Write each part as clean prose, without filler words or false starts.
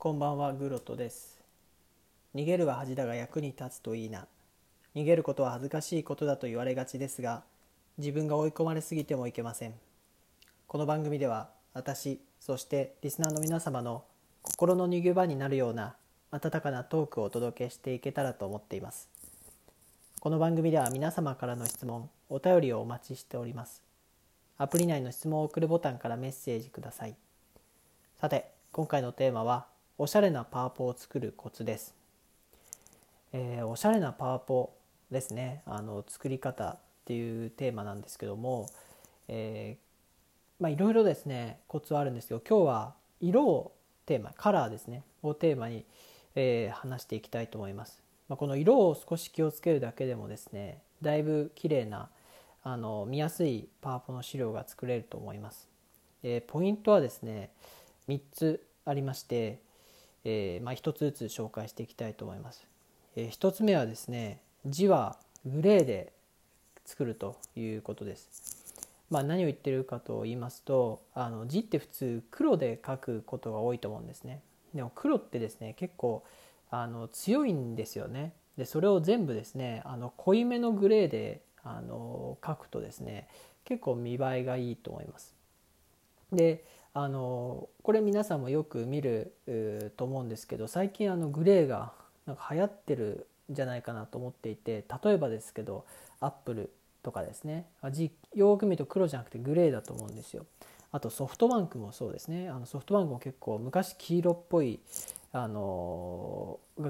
こんばんは、グロトです。逃げるは恥だが役に立つといいな。逃げることは恥ずかしいことだと言われがちですが、自分が追い込まれすぎてもいけません。この番組では、私、そしてリスナーの皆様の心の逃げ場になるような温かなトークをお届けしていけたらと思っています。この番組では皆様からの質問、お便りをお待ちしております。アプリ内の質問を送るボタンからメッセージください。さて、今回のテーマは、おしゃれなパワポを作るコツです。おしゃれなパワポですね。作り方っていうテーマなんですけども、いろいろですねコツはあるんですけど、今日は色をテーマ、カラーですねをテーマに、話していきたいと思います。この色を少し気をつけるだけでもですね、だいぶ綺麗な見やすいパワポの資料が作れると思います。ポイントはですね3つありまして。1つずつ紹介していきたいと思います。1つ目はですね、字はグレーで作るということです。何を言ってるかと言いますと、字って普通黒で書くことが多いと思うんですね。でも黒ってですね、結構強いんですよね。で、それを全部ですね、濃いめのグレーで書くとですね、結構見栄えがいいと思います。で、これ皆さんもよく見ると思うんですけど、最近グレーがなんか流行ってるんじゃないかなと思っていて、例えばですけどアップルとかですね、よく見ると黒じゃなくてグレーだと思うんですよ。あとソフトバンクもそうですね。ソフトバンクも結構昔黄色っぽいが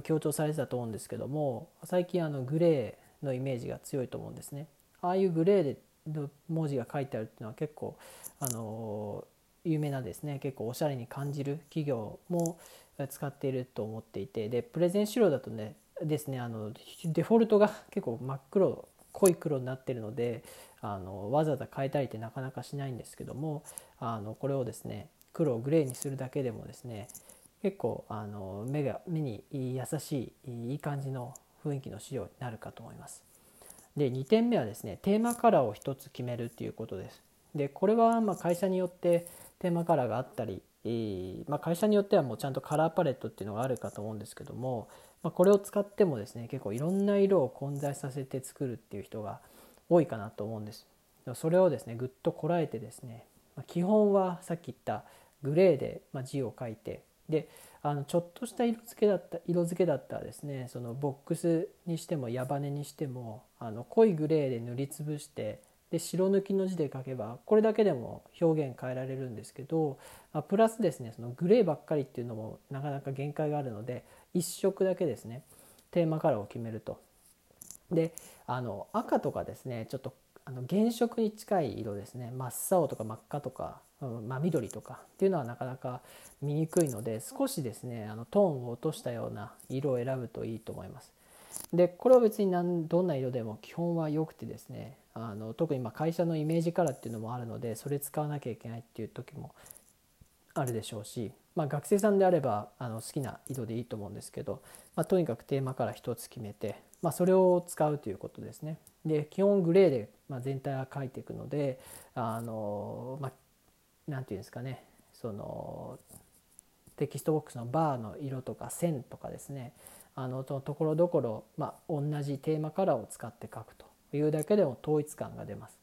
強調されてたと思うんですけども、最近グレーのイメージが強いと思うんですね。ああいうグレーで文字が書いてあるっていうのは結構有名なですね、結構おしゃれに感じる企業も使っていると思っていて、でプレゼン資料だとねですね、デフォルトが結構真っ黒、濃い黒になっているので、わざわざ変えたりってなかなかしないんですけども、これをですね黒をグレーにするだけでもですね、結構目に優しいいい感じの雰囲気の資料になるかと思います。で、2点目はですね、テーマカラーを1つ決めるということです。で、これは会社によってテーマカラーがあったり、会社によってはもうちゃんとカラーパレットっていうのがあるかと思うんですけども、これを使ってもですね、結構いろんな色を混在させて作るっていう人が多いかなと思うんです。それをですねぐっとこらえてですね、基本はさっき言ったグレーで字を書いて、でちょっとした色付けだったらですね、そのボックスにしても矢羽にしても濃いグレーで塗りつぶして、で白抜きの字で書けばこれだけでも表現変えられるんですけど、プラスですねそのグレーばっかりっていうのもなかなか限界があるので、一色だけですねテーマカラーを決めると。で赤とかですね、ちょっと原色に近い色ですね、真っ青とか真っ赤とか、真緑とかっていうのはなかなか見にくいので、少しですねトーンを落としたような色を選ぶといいと思います。でこれは別にどんな色でも基本は良くてですね、特に会社のイメージカラーっていうのもあるので、それ使わなきゃいけないっていう時もあるでしょうし、学生さんであれば好きな色でいいと思うんですけど、とにかくテーマカラー1つ決めて、それを使うということですね。で基本グレーで全体は描いていくので、なんていうんですかね、そのテキストボックスのバーの色とか線とかですね、ところどころ同じテーマカラーを使って書くというだけでも統一感が出ます。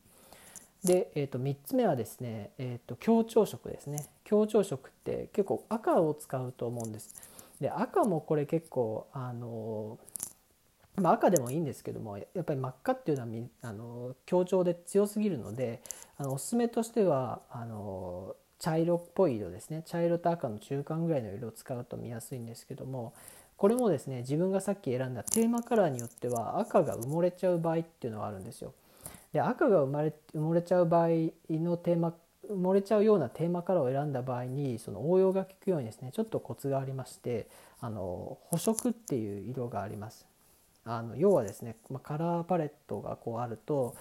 で、3つ目はですね、強調色ですね。強調色って結構赤を使うと思うんです。で赤もこれ結構赤でもいいんですけども、やっぱり真っ赤っていうのは強調で強すぎるので、おすすめとしては茶色っぽい色ですね。茶色と赤の中間ぐらいの色を使うと見やすいんですけども、これもですね自分がさっき選んだテーマカラーによっては赤が埋もれちゃう場合っていうのがあるんですよ。で赤が埋もれちゃう場合の埋もれちゃうようなテーマカラーを選んだ場合に、その応用が効くようにですねちょっとコツがありまして、補色っていう色があります。要はですね、カラーパレットがこうあると、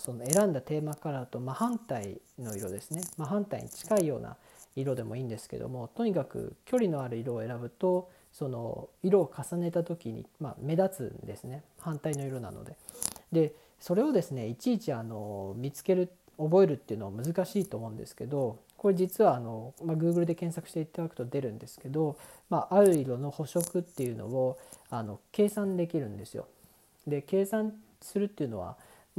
その選んだテーマカラーと真反対の色ですね、真反対に近いような色でもいいんですけども、とにかく距離のある色を選ぶとその色を重ねた時に目立つんですね、反対の色なので。でそれをですねいちいち見つける覚えるっていうのは難しいと思うんですけど、これ実はGoogle で検索していただくと出るんですけど、ある色の補色っていうのを計算できるんですよ。で計算するっていうのは、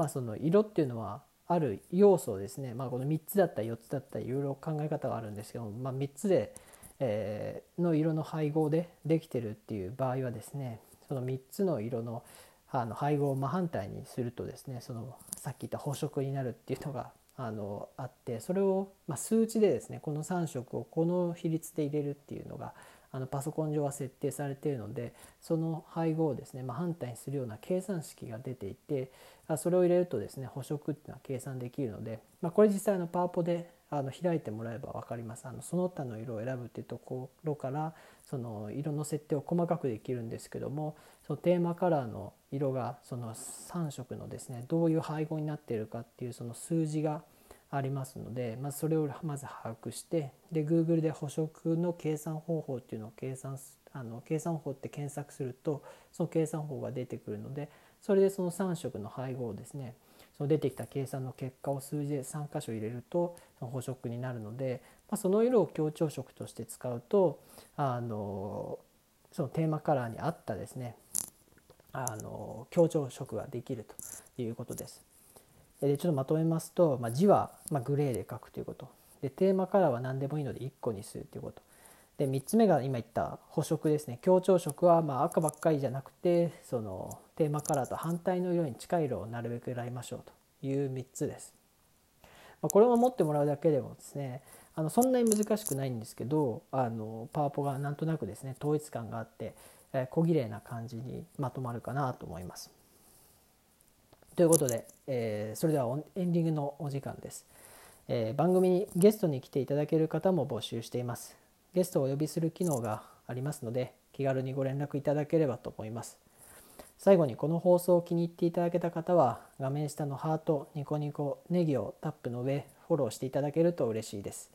その色っていうのはある要素をですね、この3つだったり4つだったりいろいろ考え方があるんですけど、3つで、の色の配合でできてるっていう場合はですね、その3つの色の配合を真反対にするとですね、そのさっき言った補色になるっていうのがあって、それを数値でですね、この3色をこの比率で入れるっていうのがパソコン上は設定されているので、その配合をですね、反対にするような計算式が出ていて、それを入れるとですね、補色っていうのは計算できるので、これ実際パワポで開いてもらえば分かります。その他の色を選ぶっていうところから、その色の設定を細かくできるんですけども、そのテーマカラーの色がその3色のですね、どういう配合になっているかっていうその数字がありますので、それをまず把握して、で Google で補色の計算方法っていうのを計算法って検索すると、その計算法が出てくるので、それでその3色の配合をですね、その出てきた計算の結果を数字で3箇所入れると補色になるので、その色を強調色として使うと、そのテーマカラーに合ったですね、強調色ができるということです。でちょっとまとめますと、字はグレーで書くということで、テーマカラーは何でもいいので1個にするということで、3つ目が今言った補色ですね。強調色は赤ばっかりじゃなくて、そのテーマカラーと反対の色に近い色をなるべく選びましょうという3つです。これを持ってもらうだけでもですね、そんなに難しくないんですけど、パワポがなんとなくですね、統一感があって小綺麗な感じにまとまるかなと思います。ということで、それではエンディングのお時間です。番組にゲストに来ていただける方も募集しています。ゲストをお呼びする機能がありますので、気軽にご連絡いただければと思います。最後にこの放送を気に入っていただけた方は、画面下のハート、ニコニコ、ネギをタップの上、フォローしていただけると嬉しいです。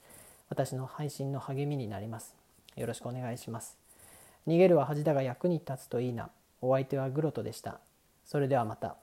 私の配信の励みになります。よろしくお願いします。逃げるは恥だが役に立つといいな。お相手はグロトでした。それではまた。